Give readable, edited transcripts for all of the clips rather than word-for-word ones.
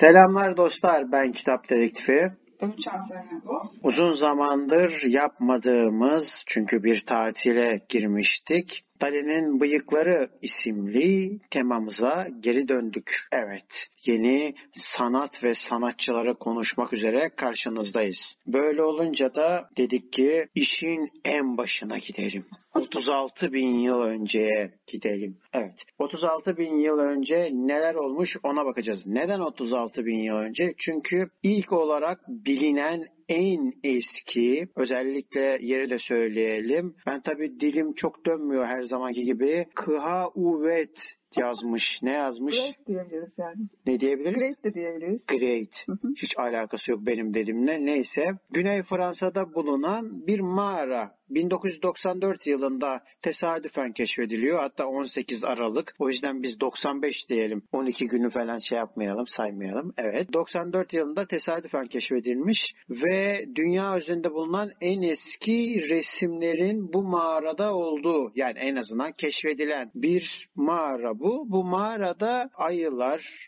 Selamlar dostlar, ben Kitap Dedektifi. Uzun zamandır yapmadığımız, çünkü bir tatile girmiştik, Dali'nin Bıyıkları isimli temamıza geri döndük. Evet, yeni sanat ve sanatçıları konuşmak üzere karşınızdayız. Böyle olunca da dedik ki işin en başına gidelim. 36 bin yıl önceye gidelim. Evet, 36 bin yıl önce neler olmuş ona bakacağız. Neden 36 bin yıl önce? Çünkü ilk olarak bilinen en eski, özellikle yeri de söyleyelim. Ben tabii dilim çok dönmüyor her zamanki gibi. Kıha-uvet yazmış. Ne yazmış? Great diyebiliriz yani. Ne diyebiliriz? Great de diyebiliriz. Great. Hiç alakası yok benim dediğimle. Neyse. Güney Fransa'da bulunan bir mağara. 1994 yılında tesadüfen keşfediliyor. Hatta 18 Aralık. O yüzden biz 95 diyelim. 12 günü falan saymayalım. Evet. 94 yılında tesadüfen keşfedilmiş ve dünya üzerinde bulunan en eski resimlerin bu mağarada olduğu, yani en azından keşfedilen bir mağara bu. Bu mağarada ayılar,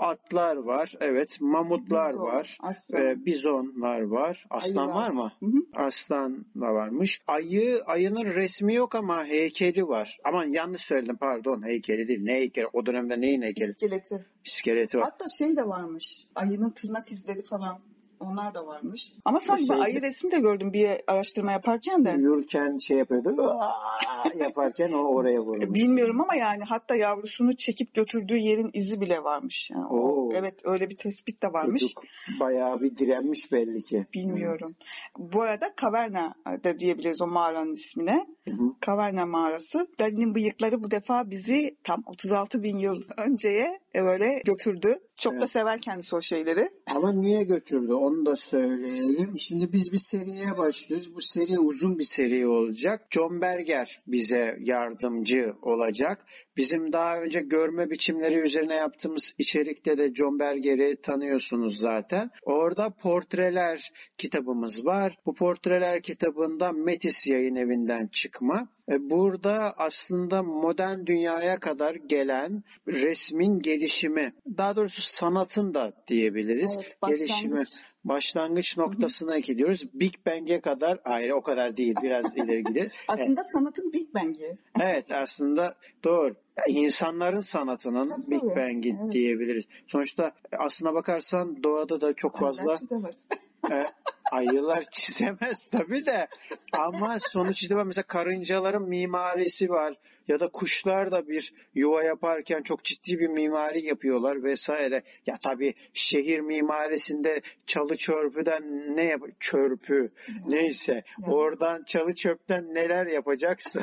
atlar var. Evet. Mamutlar var. Bizonlar var. Aslan var mı? Hı-hı. Aslan da varmış. Ayının resmi yok ama heykeli var. Aman yanlış söyledim, pardon, heykeli değil. Ne heykeli? O dönemde neyin heykeli? İskeleti var. Hatta şey de varmış. Ayının tırnak izleri falan. Onlar da varmış. Ama sanki ben ayı resmi de gördüm bir araştırma yaparken de. Yürürken şey yapıyordu. Yaparken o oraya vurmuş. Bilmiyorum ama yani hatta yavrusunu çekip götürdüğü yerin izi bile varmış. Yani evet, öyle bir tespit de varmış. Çocuk bayağı bir direnmiş belli ki. Bilmiyorum. Evet. Bu arada Kaverna da diyebiliriz o mağaranın ismine. Hı-hı. Kaverna mağarası. Dali'nin Bıyıkları bu defa bizi tam 36 bin yıl önceye böyle götürdü. Çok da sever kendisi o şeyleri. Ama niye götürdü? Onu da söyleyelim. Şimdi biz bir seriye başlıyoruz. Bu seri uzun bir seri olacak. John Berger bize yardımcı olacak. Bizim daha önce görme biçimleri üzerine yaptığımız içerikte de John Berger'i tanıyorsunuz zaten. Orada Portreler kitabımız var. Bu Portreler kitabında Metis yayın evinden çıkma. Burada aslında modern dünyaya kadar gelen resmin gelişimi, daha doğrusu sanatın da diyebiliriz. Evet, başlangıç noktasına gidiyoruz. Big Bang'e kadar, hayır o kadar değil, biraz ileri gidiyoruz. Aslında sanatın Big Bang'i. Evet, aslında doğru. İnsanların sanatının Big Bang'i diyebiliriz. Sonuçta aslına bakarsan doğada da çok fazla... Ayılar çizemez tabii de, ama sonuç itibariyle mesela karıncaların mimarisi var ya da kuşlar da bir yuva yaparken çok ciddi bir mimari yapıyorlar vesaire. Ya tabii şehir mimarisinde çalı çörpüden oradan çalı çöpten neler yapacaksa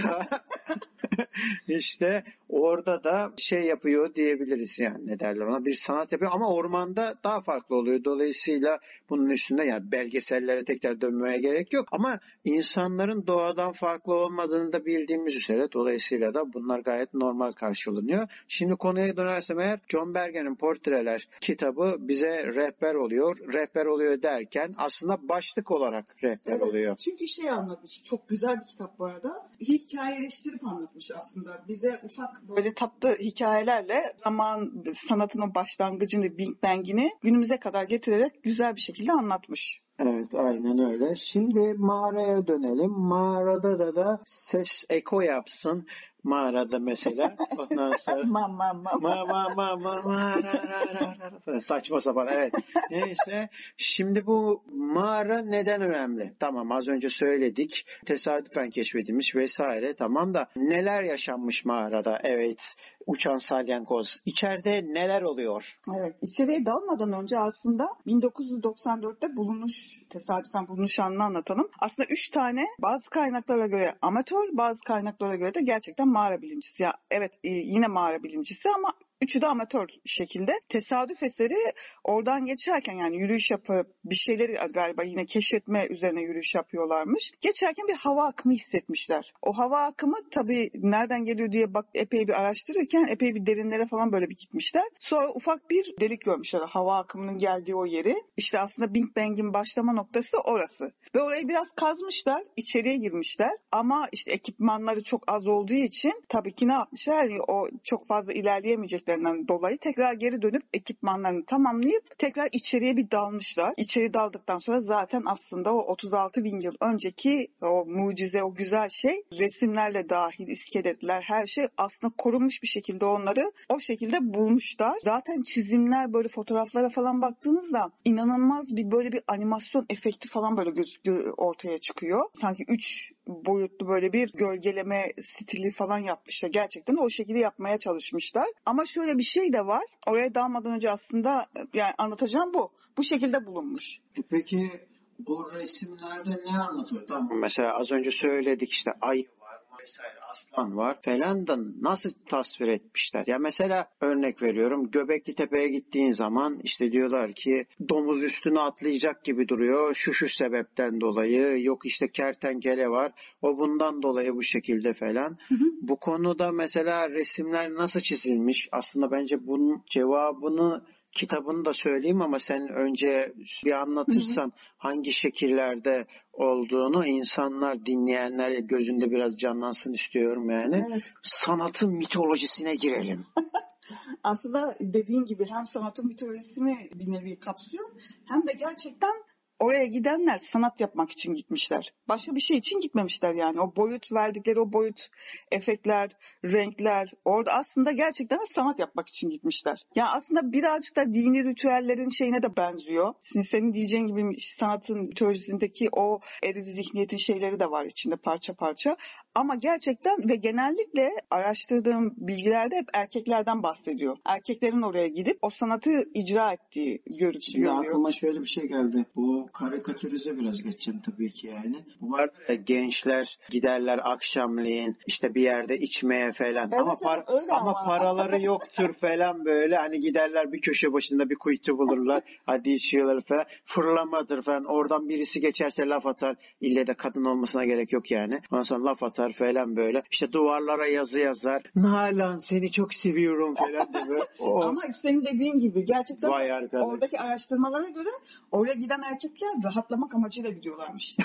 işte orada da şey yapıyor diyebiliriz, yani ne derler ona, bir sanat yapıyor ama ormanda daha farklı oluyor. Dolayısıyla bunun üstünde yani belgesellere tekrar dönmeye gerek yok ama insanların doğadan farklı olmadığını da bildiğimiz üzere dolayısıyla da bunlar gayet normal karşılanıyor. Şimdi konuya dönersem eğer, John Berger'in Portreler kitabı bize rehber oluyor. Rehber oluyor derken aslında başlık olarak rehber oluyor. Çünkü şey anlatmış, çok güzel bir kitap bu arada. Hikayeleştirip anlatmış aslında. Bize ufak böyle tatlı hikayelerle sanatın o başlangıcını, Big Bang'ini günümüze kadar getirerek güzel bir şekilde anlatmış. Evet, aynen öyle. Şimdi mağaraya dönelim. Mağarada da ses eko yapsın. Mağarada mesela. Ondan sonra saçma sapan, evet. Neyse, şimdi bu mağara neden önemli? Tamam, az önce söyledik. Tesadüfen keşfedilmiş vesaire. Tamam da neler yaşanmış mağarada? Evet. Uçan salyangoz. İçeride neler oluyor? Evet, içeriye dalmadan önce aslında 1994'te tesadüfen bulunuşunu anlatalım. Aslında 3 tane, bazı kaynaklara göre amatör, bazı kaynaklara göre de gerçekten mağara bilimcisi. Ya evet, yine mağara bilimcisi ama üçü de amatör şekilde. Tesadüf eseri oradan geçerken, yani yürüyüş yapıp bir şeyleri galiba yine keşfetme üzerine yürüyüş yapıyorlarmış. Geçerken bir hava akımı hissetmişler. O hava akımı tabii nereden geliyor diye epey bir araştırırken epey bir derinlere falan böyle bir gitmişler. Sonra ufak bir delik görmüşler hava akımının geldiği o yeri. İşte aslında Big Bang'in başlama noktası orası. Ve orayı biraz kazmışlar, içeriye girmişler. Ama işte ekipmanları çok az olduğu için tabii ki ne yapmışlar? Yani o çok fazla ilerleyemeyecek göremeyeceklerinden dolayı tekrar geri dönüp ekipmanlarını tamamlayıp tekrar içeriye bir dalmışlar. İçeri daldıktan sonra zaten aslında o 36 bin yıl önceki o mucize, o güzel şey, resimlerle dahil iskeletler, her şey aslında korunmuş bir şekilde onları o şekilde bulmuşlar. Zaten çizimler, böyle fotoğraflara falan baktığınızda inanılmaz bir böyle bir animasyon efekti falan böyle ortaya çıkıyor. Sanki 3 boyutlu böyle bir gölgeleme stili falan yapmışlar. Gerçekten de o şekilde yapmaya çalışmışlar. Ama şöyle bir şey de var. Oraya dalmadan önce aslında yani anlatacağım bu. Bu şekilde bulunmuş. Peki bu resimlerde ne anlatıyor? Tamam. Mesela az önce söyledik işte ay vesaire, aslan var falan da nasıl tasvir etmişler? Ya mesela örnek veriyorum, Göbekli Tepe'ye gittiğin zaman işte diyorlar ki domuz üstüne atlayacak gibi duruyor şu sebepten dolayı, yok işte kertenkele var o bundan dolayı bu şekilde falan. Hı hı. Bu konuda mesela resimler nasıl çizilmiş? Aslında bence bunun cevabını, kitabını da söyleyeyim ama sen önce bir anlatırsan, hı hı, hangi şekillerde olduğunu insanlar, dinleyenler gözünde biraz canlansın istiyorum yani. Evet. Sanatın mitolojisine girelim. Aslında dediğin gibi hem sanatın mitolojisini bir nevi kapsıyor hem de gerçekten oraya gidenler sanat yapmak için gitmişler. Başka bir şey için gitmemişler yani. O boyut verdikleri, o boyut, efektler, renkler, orada aslında gerçekten sanat yapmak için gitmişler. Ya yani aslında birazcık da dini ritüellerin şeyine de benziyor. Şimdi senin diyeceğin gibi sanatın mitolojisindeki o eril zihniyetin şeyleri de var içinde parça parça. Ama gerçekten ve genellikle araştırdığım bilgilerde hep erkeklerden bahsediyor. Erkeklerin oraya gidip o sanatı icra ettiği görülüyor. Aklıma şöyle bir şey geldi. Bu karikatürize biraz geçeceğim tabii ki yani. Bu vardır ya, gençler giderler akşamleyin işte bir yerde içmeye falan. Evet, ama paraları yoktur falan böyle. Hani giderler bir köşe başında bir kuytu bulurlar. Hadi içiyorlar falan. Fırlamadır falan. Oradan birisi geçerse laf atar. İlle de kadın olmasına gerek yok yani. Ondan sonra laf atar falan böyle. İşte duvarlara yazı yazar. Nalan seni çok seviyorum falan diyor. Ama senin dediğin gibi gerçekten oradaki araştırmalara göre oraya giden erkekler rahatlamak amacıyla gidiyorlarmış.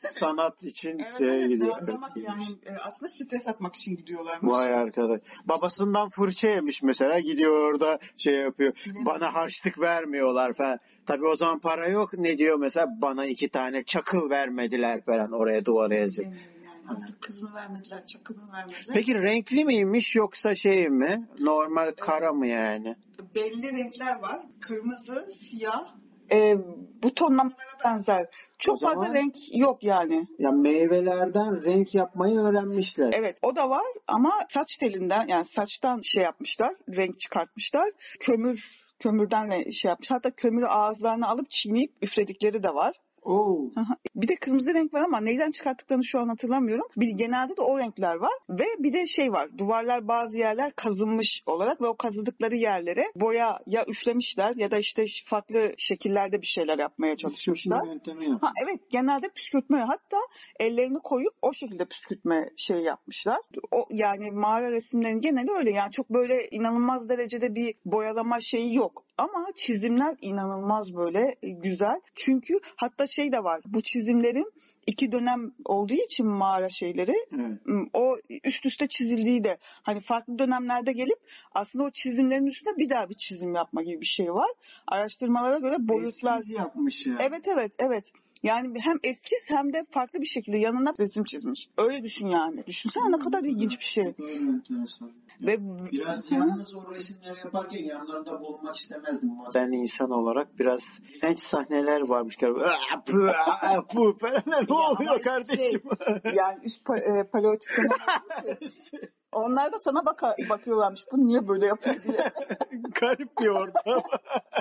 Sanat için evet, gidiyor. Rahatlamak yani aslında stres atmak için gidiyorlarmış. Vay arkadaş. Babasından fırça yemiş mesela, gidiyor orada şey yapıyor. Bilmiyorum. Bana harçlık vermiyorlar falan. Tabii o zaman para yok, ne diyor mesela, bana 2 tane çakıl vermediler falan, oraya duvara yazıyor. Artık kız mı vermediler, çakı mı vermediler. Peki renkli miymiş yoksa şey mi? Normal kara mı yani? Belli renkler var. Kırmızı, siyah. Bu tonlamalara benzer. Çok fazla renk yok yani. Ya meyvelerden renk yapmayı öğrenmişler. Evet, o da var ama saç telinden, yani saçtan şey yapmışlar, renk çıkartmışlar. Kömürden şey yapmış. Hatta kömürü ağızlarına alıp çiğneyip üfledikleri de var. Oo. Bir de kırmızı renk var ama neyden çıkarttıklarını şu an hatırlamıyorum. Genelde de o renkler var ve bir de şey var. Duvarlar, bazı yerler kazınmış olarak ve o kazıdıkları yerlere boya ya üflemişler ya da işte farklı şekillerde bir şeyler yapmaya çalışmışlar. Evet, genelde püskürtme, hatta ellerini koyup o şekilde püskürtme şey yapmışlar. O yani mağara resimlerinin geneli öyle yani, çok böyle inanılmaz derecede bir boyalama şeyi yok. Ama çizimler inanılmaz böyle güzel. Çünkü hatta şey de var. Bu çizimlerin 2 dönem olduğu için mağara şeyleri, evet, o üst üste çizildiği de hani farklı dönemlerde gelip aslında o çizimlerin üstüne bir daha bir çizim yapma gibi bir şey var. Araştırmalara göre boyutlar eskiz yapmış ya. Evet. Yani hem eskiz hem de farklı bir şekilde yanına resim çizmiş. Öyle düşün yani. Düşünsene ne kadar ilginç bir şey. Enteresan. Ve biraz yalnız o resimleri yaparken yanlarında bulunmak istemezdim. Ben insan olarak biraz genç sahneler varmış galiba. Bu falan ne oluyor kardeşim? Yani üst paleotik falan. Onlar da sana bakıyorlarmış. Bu niye böyle yapıyor diye. Garip bir ortam.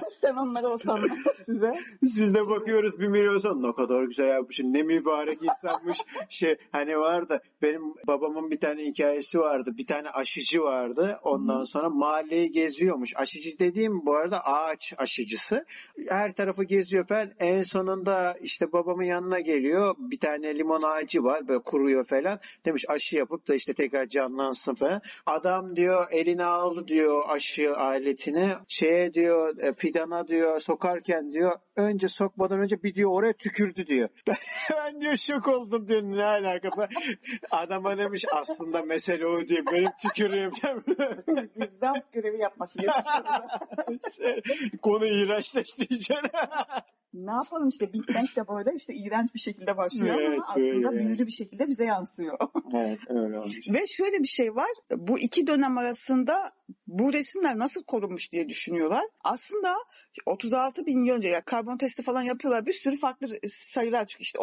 Sen onlara o sanma size. Biz de bakıyoruz bir milyon, ne kadar güzel yapmışsın. Ne mübarek insanmış. Şey hani vardı. Benim babamın bir tane hikayesi vardı. Bir tane aşıcı vardı. Ondan sonra mahalleyi geziyormuş. Aşıcı dediğim bu arada ağaç aşıcısı. Her tarafı geziyor falan. En sonunda işte babamın yanına geliyor. Bir tane limon ağacı var. Böyle kuruyor falan. Demiş aşı yapıp da işte tekrar canlansın sınıfı. Adam diyor elini al diyor aşı aletini. Şeye diyor fidana diyor sokarken diyor önce sokmadan önce bir diyor oraya tükürdü diyor. Ben diyor şok oldum diyor ne alaka. Adama demiş aslında mesele o diyor. Benim tükürüğüm. Güzel görevi yapması gerekiyor. Konu iğrençleşti içeri. Ne yapalım işte Big Bang de böyle işte iğrenç bir şekilde başlıyor evet, ama aslında büyülü bir şekilde bize yansıyor. Evet öyle olmuş. Ve şöyle bir şey var. Bu iki dönem arasında bu resimler nasıl korunmuş diye düşünüyorlar. Aslında 36 bin yıl önce ya karbon testi falan yapıyorlar. Bir sürü farklı sayılar çıkıyor. İşte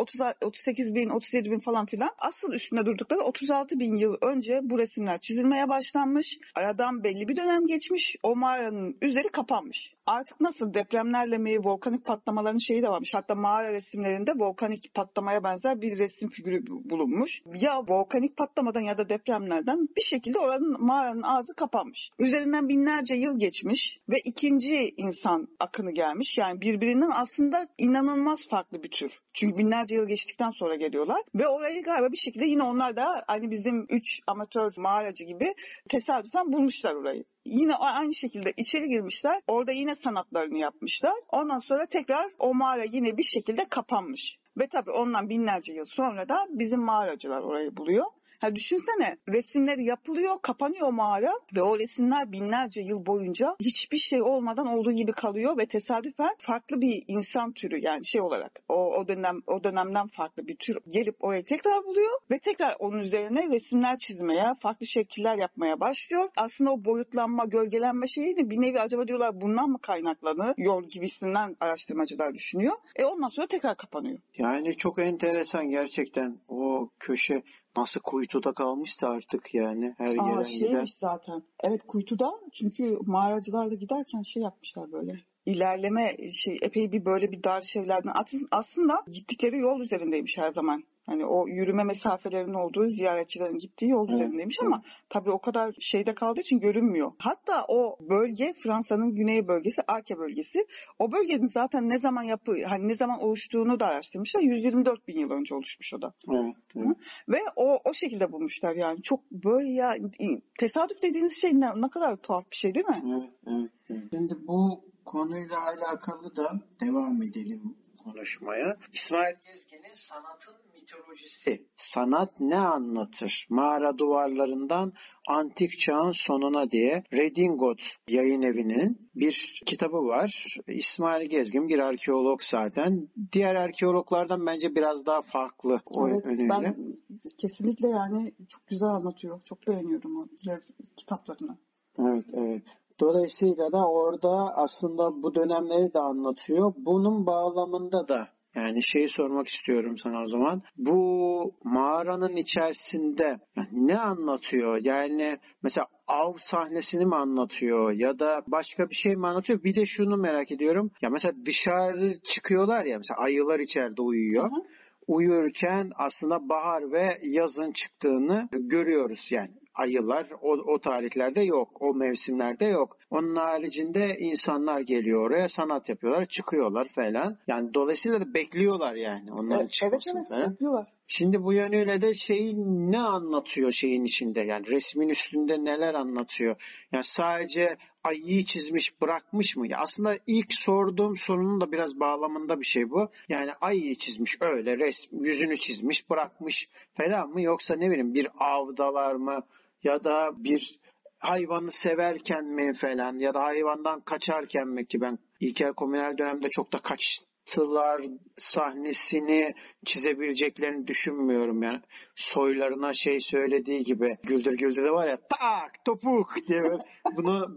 38 bin, 37 bin falan filan. Asıl üstünde durdukları 36 bin yıl önce bu resimler çizilmeye başlanmış. Aradan belli bir dönem geçmiş. O mağaranın üzeri kapanmış. Artık nasıl depremlerle mi volkanik patlamaların şeyi de varmış. Hatta mağara resimlerinde volkanik patlamaya benzer bir resim figürü bulunmuş. Ya volkanik patlamadan ya da depremlerden bir şekilde oranın mağaranın ağzı kapanmış. Üzerinden binlerce yıl geçmiş ve ikinci insan akını gelmiş. Yani birbirinden aslında inanılmaz farklı bir tür. Çünkü binlerce yıl geçtikten sonra geliyorlar ve orayı galiba bir şekilde yine onlar da hani bizim 3 amatör mağaracı gibi tesadüfen bulmuşlar orayı. Yine aynı şekilde içeri girmişler. Orada yine sanatlarını yapmışlar. Ondan sonra tekrar o mağara yine bir şekilde kapanmış. Ve tabii ondan binlerce yıl sonra da bizim mağaracılar orayı buluyor. Ha düşünsene resimler yapılıyor, kapanıyor mağara ve o resimler binlerce yıl boyunca hiçbir şey olmadan olduğu gibi kalıyor ve tesadüfen farklı bir insan türü yani şey olarak o dönemden farklı bir tür gelip orayı tekrar buluyor ve tekrar onun üzerine resimler çizmeye, farklı şekiller yapmaya başlıyor. Aslında o boyutlanma, gölgelenme şeyini bir nevi acaba diyorlar bundan mı kaynaklanıyor gibisinden araştırmacılar düşünüyor. Ondan sonra tekrar kapanıyor. Yani çok enteresan gerçekten o köşe. Nasıl kuytuda kalmışsa artık yani her gelen şeymiş gider. Zaten. Evet kuytuda çünkü mağaracılar da giderken şey yapmışlar böyle. İlerleme şey epey bir böyle bir dar şeylerden aslında gittikleri yol üzerindeymiş her zaman. Hani o yürüme mesafelerinin olduğu ziyaretçilerin gittiği yol üzerindeymiş ama tabii o kadar şeyde kaldığı için görünmüyor. Hatta o bölge Fransa'nın güney bölgesi, Arke bölgesi. O bölgenin zaten ne zaman oluştuğunu da araştırmışlar. 124 bin yıl önce oluşmuş o da. Evet. Ve o şekilde bulmuşlar yani. Çok böyle ya tesadüf dediğiniz şey ne kadar tuhaf bir şey değil mi? Evet. Şimdi bu konuyla alakalı da devam edelim konuşmaya. İsmail Gezgin'in sanatın mitolojisi. Sanat ne anlatır? Mağara duvarlarından antik çağın sonuna diye Redingot yayın evinin bir kitabı var. İsmail Gezgin bir arkeolog zaten. Diğer arkeologlardan bence biraz daha farklı o yönüyle. Ben kesinlikle yani çok güzel anlatıyor. Çok beğeniyorum o kitaplarını. Evet. Dolayısıyla da orada aslında bu dönemleri de anlatıyor. Bunun bağlamında da yani şeyi sormak istiyorum sana o zaman. Bu mağaranın içerisinde ne anlatıyor? Yani mesela av sahnesini mi anlatıyor ya da başka bir şey mi anlatıyor? Bir de şunu merak ediyorum. Ya mesela dışarı çıkıyorlar ya mesela ayılar içeride uyuyor. Aha. Uyurken aslında bahar ve yazın çıktığını görüyoruz yani. Ayılar o tarihlerde yok, o mevsimlerde yok. Onun haricinde insanlar geliyor oraya, sanat yapıyorlar, çıkıyorlar falan. Yani dolayısıyla da bekliyorlar yani onların çıkmasını. Evet, bekliyorlar. Şimdi bu yönüyle de şeyin ne anlatıyor şeyin içinde yani resmin üstünde neler anlatıyor? Yani sadece ayıyı çizmiş bırakmış mı? Ya aslında ilk sorduğum sorunun da biraz bağlamında bir şey bu. Yani ayıyı çizmiş öyle yüzünü çizmiş bırakmış falan mı? Yoksa ne bileyim bir avdalar mı? Ya da bir hayvanı severken mi falan ya da hayvandan kaçarken mi ki ben ilkel komünal dönemde çok da kaçtılar sahnesini çizebileceklerini düşünmüyorum yani soylarına şey söylediği gibi Güldür de var ya tak topuk diye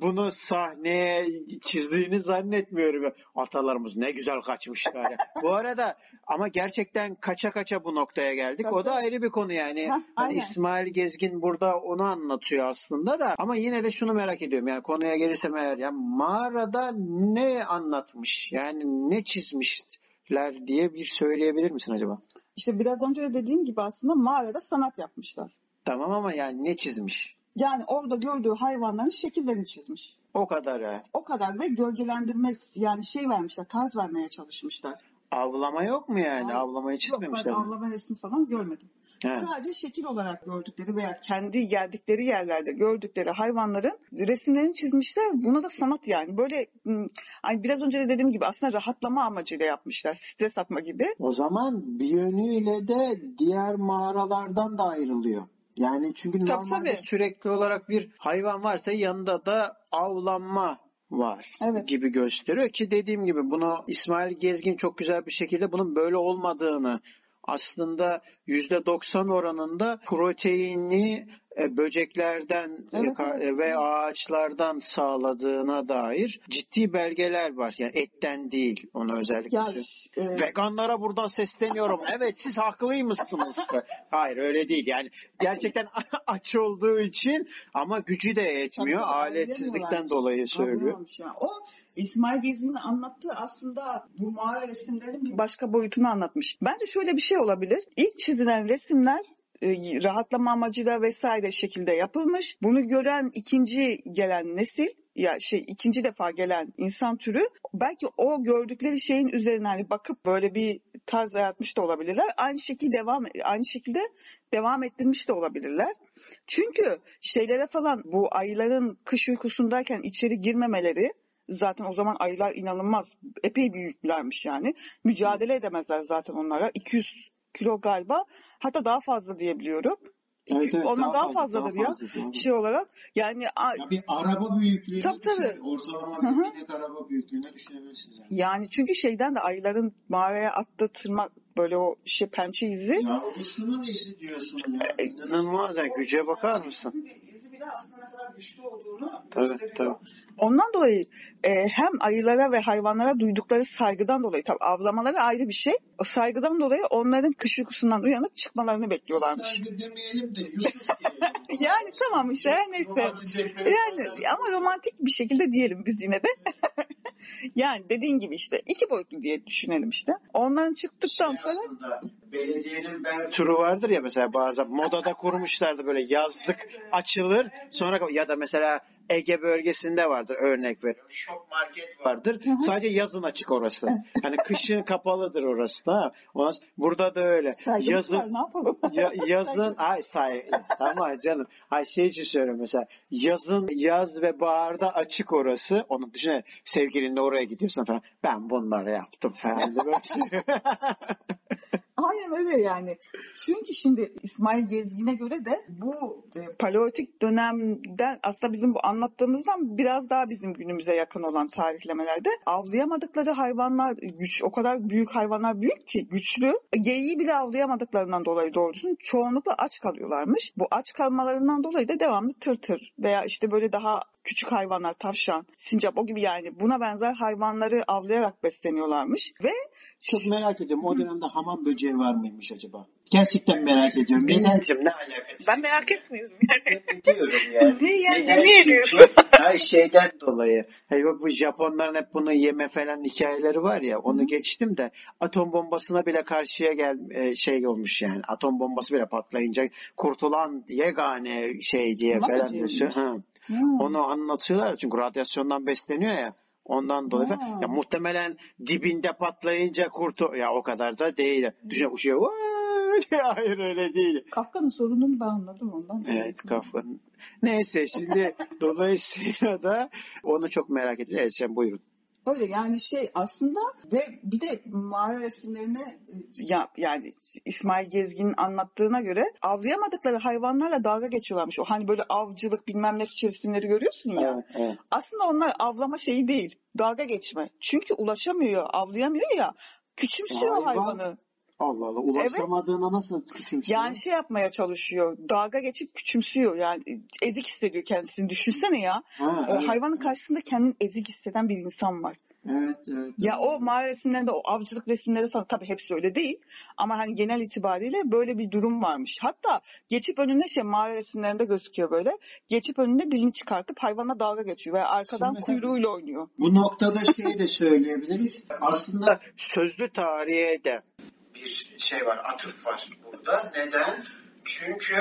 bunu sahneye çizdiğini zannetmiyorum. Atalarımız ne güzel kaçmışlar ya. Bu arada ama gerçekten kaça bu noktaya geldik. Tabii. O da ayrı bir konu yani. Hani İsmail Gezgin burada onu anlatıyor aslında da ama yine de şunu merak ediyorum yani konuya gelirsem eğer yani mağarada ne anlatmış yani ne çizmişler diye bir söyleyebilir misin acaba? İşte biraz önce de dediğim gibi aslında mağarada sanat yapmışlar. Tamam ama yani ne çizmiş? Yani orada gördüğü hayvanların şekillerini çizmiş. O kadar ha. O kadar ve gölgelendirme yani şey vermişler, tarz vermeye çalışmışlar. Avlama yok mu yani? Avlamayı çizmemişler. Yok ben avlama resmi falan görmedim. Evet. Sadece şekil olarak gördükleri veya kendi geldikleri yerlerde gördükleri hayvanların resimlerini çizmişler. Buna da sanat yani. Böyle hani biraz önce de dediğim gibi aslında rahatlama amacıyla yapmışlar. Stres atma gibi. O zaman bir yönüyle de diğer mağaralardan da ayrılıyor. Yani çünkü normalde sürekli olarak bir hayvan varsa yanında da avlanma var gibi gösteriyor ki dediğim gibi bunu İsmail Gezgin çok güzel bir şekilde bunun böyle olmadığını aslında %90 oranında proteinli böceklerden ve ağaçlardan sağladığına dair ciddi belgeler var. Yani etten değil onu özellikle. Veganlara buradan sesleniyorum. Evet siz haklıymışsınız. Hayır öyle değil yani. Gerçekten aç olduğu için ama gücü de yetmiyor. Tabii, aletsizlikten dolayı söylüyor. O İsmail Gezgin'in anlattığı aslında bu mağara resimlerinin bir başka boyutunu anlatmış. Bence şöyle bir şey olabilir. İlk çizilen resimler rahatlama amacıyla vesaire şekilde yapılmış. Bunu gören ikinci gelen nesil ya ikinci defa gelen insan türü belki o gördükleri şeyin üzerine hani bakıp böyle bir tarz yaratmış da olabilirler. Aynı şekilde devam ettirmiş de olabilirler. Çünkü şeylere falan bu ayıların kış uykusundayken içeri girmemeleri zaten o zaman ayılar inanılmaz epey büyüklermiş yani. Mücadele edemezler zaten onlara. 200 kilo galiba. Hatta daha fazla diyebiliyorum. Evet, ondan daha fazladır ya. Şey olarak. Yani bir araba büyüklüğüne ortalama bir minik araba büyüklüğüne düşünebilirsiniz. Yani çünkü şeyden de ayıların mağaraya attığı tırnak böyle o pençe izi. Yavrusunun izi diyorsun ya. İnanılmaz ya. Güce bakar mısın? İzi bile aslında ne kadar güçlü olduğunu gösteriyor. Ondan dolayı hem ayılara ve hayvanlara duydukları saygıdan dolayı tabii avlamaları ayrı bir şey. O saygıdan dolayı onların kış uykusundan uyanıp çıkmalarını bekliyorlarmış. Saygı demeyelim de Yusuf diyelim. Yani tamam işte her neyse. Yani ama romantik bir şekilde diyelim biz yine de. Yani dediğin gibi işte iki boyutlu diye düşünelim işte. Onların çıktıktan aslında belediyenin turu vardır ya mesela bazen modada kurmuşlardı böyle yazlık açılır sonra ya da mesela Ege bölgesinde vardır örnek veriyorum. Şok market vardır. Sadece yazın açık orası. Yani kışın kapalıdır orası da. Burada da öyle. Saygı yazın. Ne yapalım? Yazın. Ay tamam canım. Ay için söylüyorum mesela. Yaz ve baharda açık orası. Onu düşünün. Sevgilinle oraya gidiyorsun falan. Ben bunları yaptım falan. Aynen öyle yani. Çünkü şimdi İsmail Gezgin'e göre de bu paleolitik dönemden aslında bizim bu anlattığımızdan biraz daha bizim günümüze yakın olan tarihlemelerde avlayamadıkları hayvanlar o kadar büyük hayvanlar büyük ki güçlü. Geyiği bile avlayamadıklarından dolayı doğrusu çoğunlukla aç kalıyorlarmış. Bu aç kalmalarından dolayı da devamlı tırtır veya işte böyle daha küçük hayvanlar tavşan, sincap o gibi yani buna benzer hayvanları avlayarak besleniyorlarmış ve çok merak ediyorum o dönemde hamam böceği var mıymış acaba? Gerçekten merak ediyorum. Nedencim ne alakası? Ben merak etmiyorum. Niye diyorsun? Ay şeyden dolayı. Hey bak bu Japonların hep bunu yeme falan hikayeleri var ya onu geçtim de atom bombasına bile karşıya şey olmuş yani. Atom bombası bile patlayınca kurtulan yegane şey diye falan diyorsun. Onu anlatıyorlar çünkü radyasyondan besleniyor ya. Ondan dolayı ya muhtemelen dibinde patlayınca ya o kadar da değil. Düşün uçuyor. Hayır öyle değil. Kafka'nın sorununu ben anladım ondan. Evet Kafka'nın. Neyse şimdi dolayısıyla da onu çok merak ediyorum. Evet sen buyurun. Öyle yani aslında ve bir de mağara resimlerine yani İsmail Gezgin'in anlattığına göre avlayamadıkları hayvanlarla dalga geçiyorlarmış. O hani böyle avcılık bilmem ne resimleri görüyorsun ya. Evet, evet. Aslında onlar avlama şeyi değil. Dalga geçme. Çünkü ulaşamıyor, avlayamıyor ya. Küçümsüyor hayvanı. Allah Allah ulaşamadığına nasıl küçümsüyor? Yani yapmaya çalışıyor. Dalga geçip küçümsüyor. Yani ezik hissediyor kendisini. Düşünsene ya. Evet. Hayvanın karşısında kendini ezik hisseden bir insan var. Evet. Ya o mağara resimlerinde o avcılık resimleri falan tabii hepsi öyle değil. Ama hani genel itibariyle böyle bir durum varmış. Hatta geçip önüne mağara resimlerinde gözüküyor böyle. Geçip önüne dilini çıkartıp hayvana dalga geçiyor ve arkadan kuyruğuyla oynuyor. Bu noktada de söyleyebiliriz. Aslında sözlü tarihe de bir var, atıf var burada. Neden? Çünkü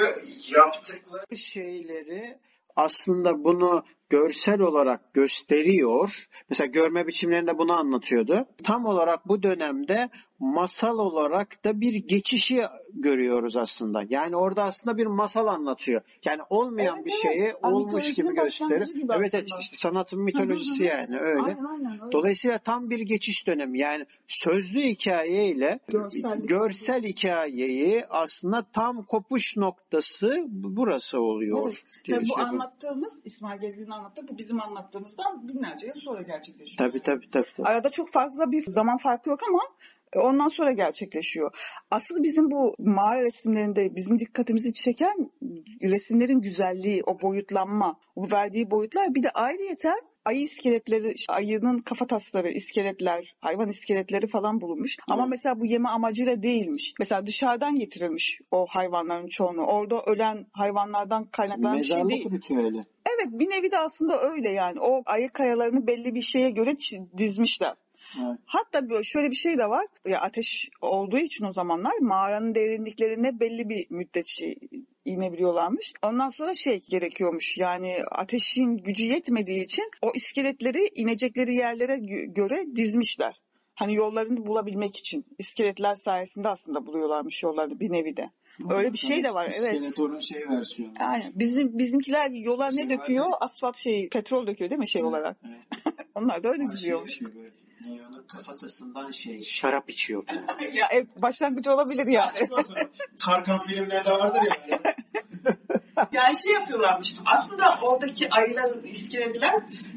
yaptıkları şeyleri aslında bunu görsel olarak gösteriyor. Mesela görme biçimlerinde bunu anlatıyordu. Tam olarak bu dönemde masal olarak da bir geçişi görüyoruz aslında. Yani orada aslında bir masal anlatıyor. Yani olmayan bir şeyi olmuş gibi gösterir. Evet, işte sanatın mitolojisi yani öyle. Aynen. Dolayısıyla tam bir geçiş dönemi. Yani sözlü hikayeyle görsel hikayeyi aslında tam kopuş noktası burası oluyor. Evet. Bu anlattığımız, İsmail Gezgin'in anlattığı, bu bizim anlattığımızdan binlerce yıl sonra gerçekleşiyor. Tabii. Arada çok fazla bir zaman farkı yok ama ondan sonra gerçekleşiyor. Aslında bizim bu mağara resimlerinde bizim dikkatimizi çeken resimlerin güzelliği, o boyutlanma, o verdiği boyutlar, bir de ayrıyeten ayı iskeletleri, ayının kafatasları, iskeletler, hayvan iskeletleri falan bulunmuş. Evet. Ama mesela bu yeme amacıyla değilmiş. Mesela dışarıdan getirilmiş o hayvanların çoğunu. Orada ölen hayvanlardan kaynaklanan bir şey değil. Mezarlık öyle. Evet, bir nevi de aslında öyle yani. O ayı kayalarını belli bir şeye göre dizmişler. Evet. Hatta şöyle bir şey de var. Ya ateş olduğu için o zamanlar mağaranın derinliklerine belli bir müddet inebiliyorlarmış. Ondan sonra gerekiyormuş. Yani ateşin gücü yetmediği için o iskeletleri inecekleri yerlere göre dizmişler. Hani yollarını bulabilmek için. İskeletler sayesinde aslında buluyorlarmış yollarını bir nevi de. Öyle bir şey de var. Evet. İskeletorun versiyonu. Yani bizimkiler yola ne döküyor? Vardı. Asfalt petrol döküyor değil mi olarak? Evet. Onlar da öyle diziyormuş. Onun kafatasından şarap içiyor. Ya başlangıç olabilir ya. Tarkan filmlerde vardır ya. Yani yapıyorlarmış. Aslında oradaki ayıların iskeletler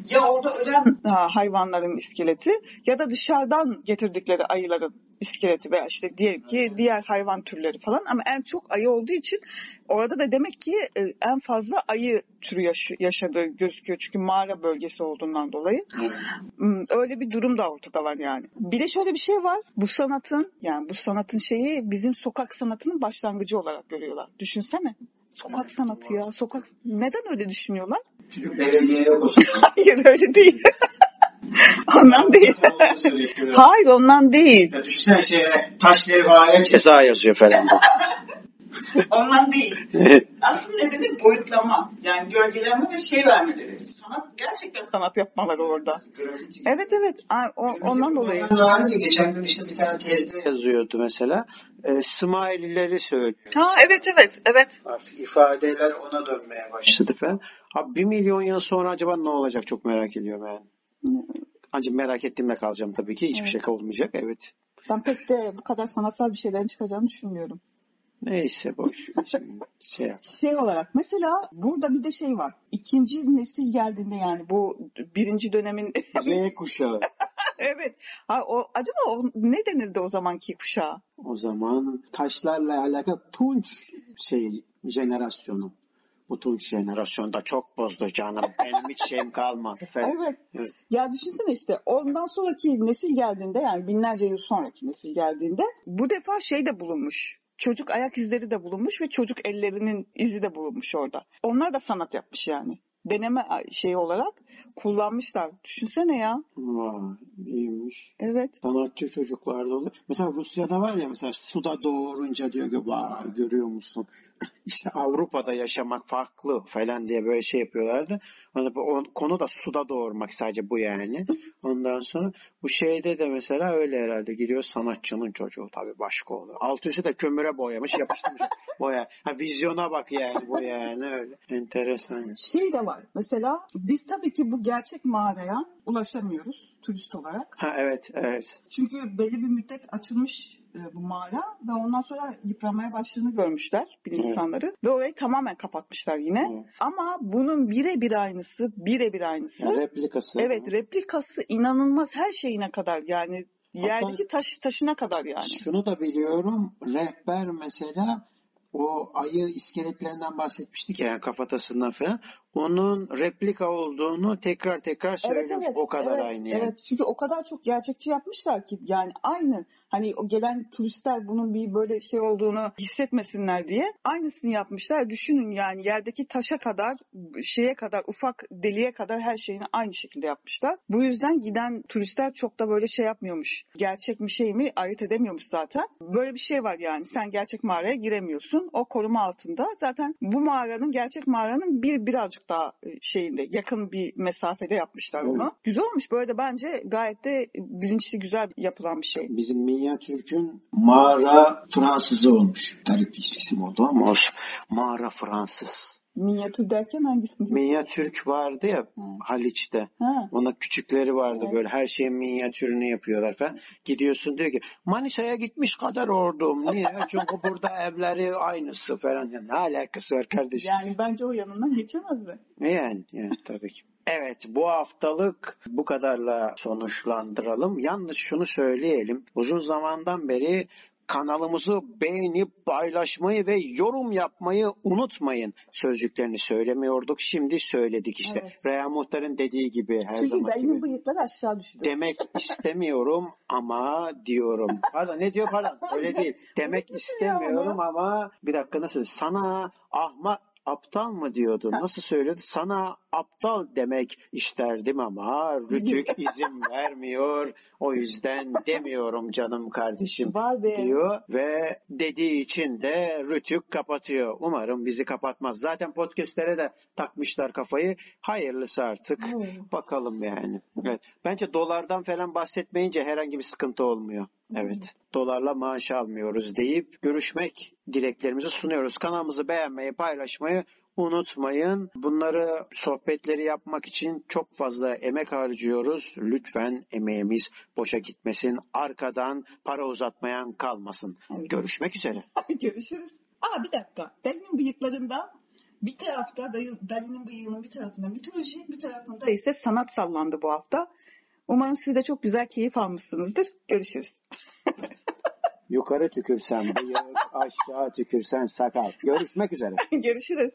ya orada ölen hayvanların iskeleti ya da dışarıdan getirdikleri ayıların iskeleti veya diyelim ki diğer hayvan türleri falan, ama en çok ayı olduğu için orada da demek ki en fazla ayı türü yaşadığı gözüküyor. Çünkü mağara bölgesi olduğundan dolayı. Öyle bir durum da ortada var yani. Bir de şöyle bir şey var. Bu sanatın bizim sokak sanatının başlangıcı olarak görüyorlar. Düşünsene. Sokak sanatı ya. Sokak. Neden öyle düşünüyorlar? Çünkü belediye yok o zaman. Hayır, öyle değil. Ondan değil. Hayır, ondan değil. Ya düşünsene taş levhaya ceza yazıyor falan. Ondan değil. Aslında nedeni boyutlama. Yani gölgelenme ve vermeleri. Sanat, gerçekten sanat yapmaları orada. Evet. Ondan dolayı. Geçen gün bir tane tezde yazıyordu mesela. Smiley'leri söylüyor. Evet. Artık ifadeler ona dönmeye başladı falan. Abi 1 milyon yıl sonra acaba ne olacak, çok merak ediyorum yani. Ancak merak ettiğimle kalacağım tabii ki. Hiçbir şey olmayacak. Evet. Ben pek de bu kadar sanatsal bir şeyden çıkacağını düşünmüyorum. Neyse boş. Olarak mesela burada bir de var. 2. nesil geldiğinde yani bu 1. dönemin Z kuşağı. Evet. Acaba o ne denirdi o zamanki kuşağa? O zaman taşlarla alakalı tunç jenerasyonu. Bu tunç jenerasyonu da çok bozdu canım. Benim hiç kalmadı. Evet. Ya düşünsene ondan sonraki nesil geldiğinde, yani binlerce yıl sonraki nesil geldiğinde bu defa de bulunmuş. Çocuk ayak izleri de bulunmuş ve çocuk ellerinin izi de bulunmuş orada. Onlar da sanat yapmış yani. Deneme olarak kullanmışlar. Düşünsene ya. Vay, iyiymiş. Evet. Sanatçı çocuklar da olur. Mesela Rusya'da var ya, mesela suda doğurunca diyor ki vay, görüyor musun? Avrupa'da yaşamak farklı falan diye böyle yapıyorlardı. Konu da suda doğurmak, sadece bu yani. Ondan sonra bu de mesela öyle herhalde, giriyor sanatçının çocuğu tabii başka olur. Alt üstü de kömüre boyamış, yapıştırmış boya. Vizyona bak yani, bu yani öyle. Enteresan. De var. Mesela biz tabii ki bu gerçek mağaraya ulaşamıyoruz turist olarak. Evet. Çünkü belli bir müddet açılmış bu mağara ve ondan sonra yıpranmaya başladığını görmüşler bilim insanları ve orayı tamamen kapatmışlar yine. Evet. Ama bunun birebir aynısı. Yani replikası. Evet, replikası inanılmaz, her şeyine kadar yani. Hatta yerdeki taşına kadar yani. Şunu da biliyorum, rehber mesela o ayı iskeletlerinden bahsetmiştik ya, kafatasından falan. Onun replika olduğunu tekrar söylüyoruz. Evet, o kadar aynı. Yani. Evet, çünkü o kadar çok gerçekçi yapmışlar ki yani aynı. Hani o gelen turistler bunun bir böyle olduğunu hissetmesinler diye aynısını yapmışlar. Düşünün yani, yerdeki taşa kadar, kadar, ufak deliğe kadar her şeyini aynı şekilde yapmışlar. Bu yüzden giden turistler çok da böyle yapmıyormuş. Gerçek mi ayırt edemiyormuş zaten. Böyle bir var yani. Sen gerçek mağaraya giremiyorsun. O koruma altında. Zaten bu mağaranın, gerçek mağaranın birazcık Minyatürk Dağı şeyinde yakın bir mesafede yapmışlar bunu. Evet. Güzel olmuş. Böyle de bence gayet de bilinçli, güzel yapılan bir şey. Bizim Minyatürk'ün mağara Fransızı olmuş. Garip bir isim oldu ama olsun. Mağara Fransız. Minyatür derken hangisini? Minyatürk vardı ya Haliç'te. Ha. Ona küçükleri vardı, evet. Böyle her şeyin minyatürünü yapıyorlar falan. Gidiyorsun diyor ki Manisa'ya gitmiş kadar ordum. Niye? Çünkü burada evleri aynısı falan. Yani ne alakası var kardeşim? Yani bence o yanından geçemezdi. Yani tabii ki. Evet, bu haftalık bu kadarla sonuçlandıralım. Yalnız şunu söyleyelim. Uzun zamandan beri kanalımızı beğenip paylaşmayı ve yorum yapmayı unutmayın sözcüklerini söylemiyorduk. Şimdi söyledik işte. Evet. Reha Muhtar'ın dediği gibi her zaman gibi. Çünkü Dali'nin bıyıkları aşağı düştü. Demek istemiyorum ama diyorum. Pardon, ne diyor pardon? Öyle değil. Demek istemiyorum ama bir dakika nasıl? Sana ahmak aptal mı diyordu? Nasıl söyledi? Sana aptal demek isterdim ama rütük izin vermiyor. O yüzden demiyorum canım kardeşim diyor ve dediği için de rütük kapatıyor. Umarım bizi kapatmaz. Zaten podcastlere de takmışlar kafayı. Hayırlısı artık. Bakalım yani. Evet. Bence dolardan falan bahsetmeyince herhangi bir sıkıntı olmuyor. Evet. Dolarla maaş almıyoruz deyip görüşmek dileklerimizi sunuyoruz. Kanalımızı beğenmeyi, paylaşmayı unutmayın. Bunları, sohbetleri yapmak için çok fazla emek harcıyoruz. Lütfen emeğimiz boşa gitmesin. Arkadan para uzatmayan kalmasın. Evet. Görüşmek üzere. Görüşürüz. Bir dakika. Dali'nin bıyıklarında bir tarafta, Dali'nin bıyığının bir tarafında mitoloji, bir tarafında ise sanat sallandı bu hafta. Umarım siz de çok güzel keyif almışsınızdır. Görüşürüz. Yukarı tükürsen bıyık, aşağı tükürsen sakal. Görüşmek üzere. Görüşürüz.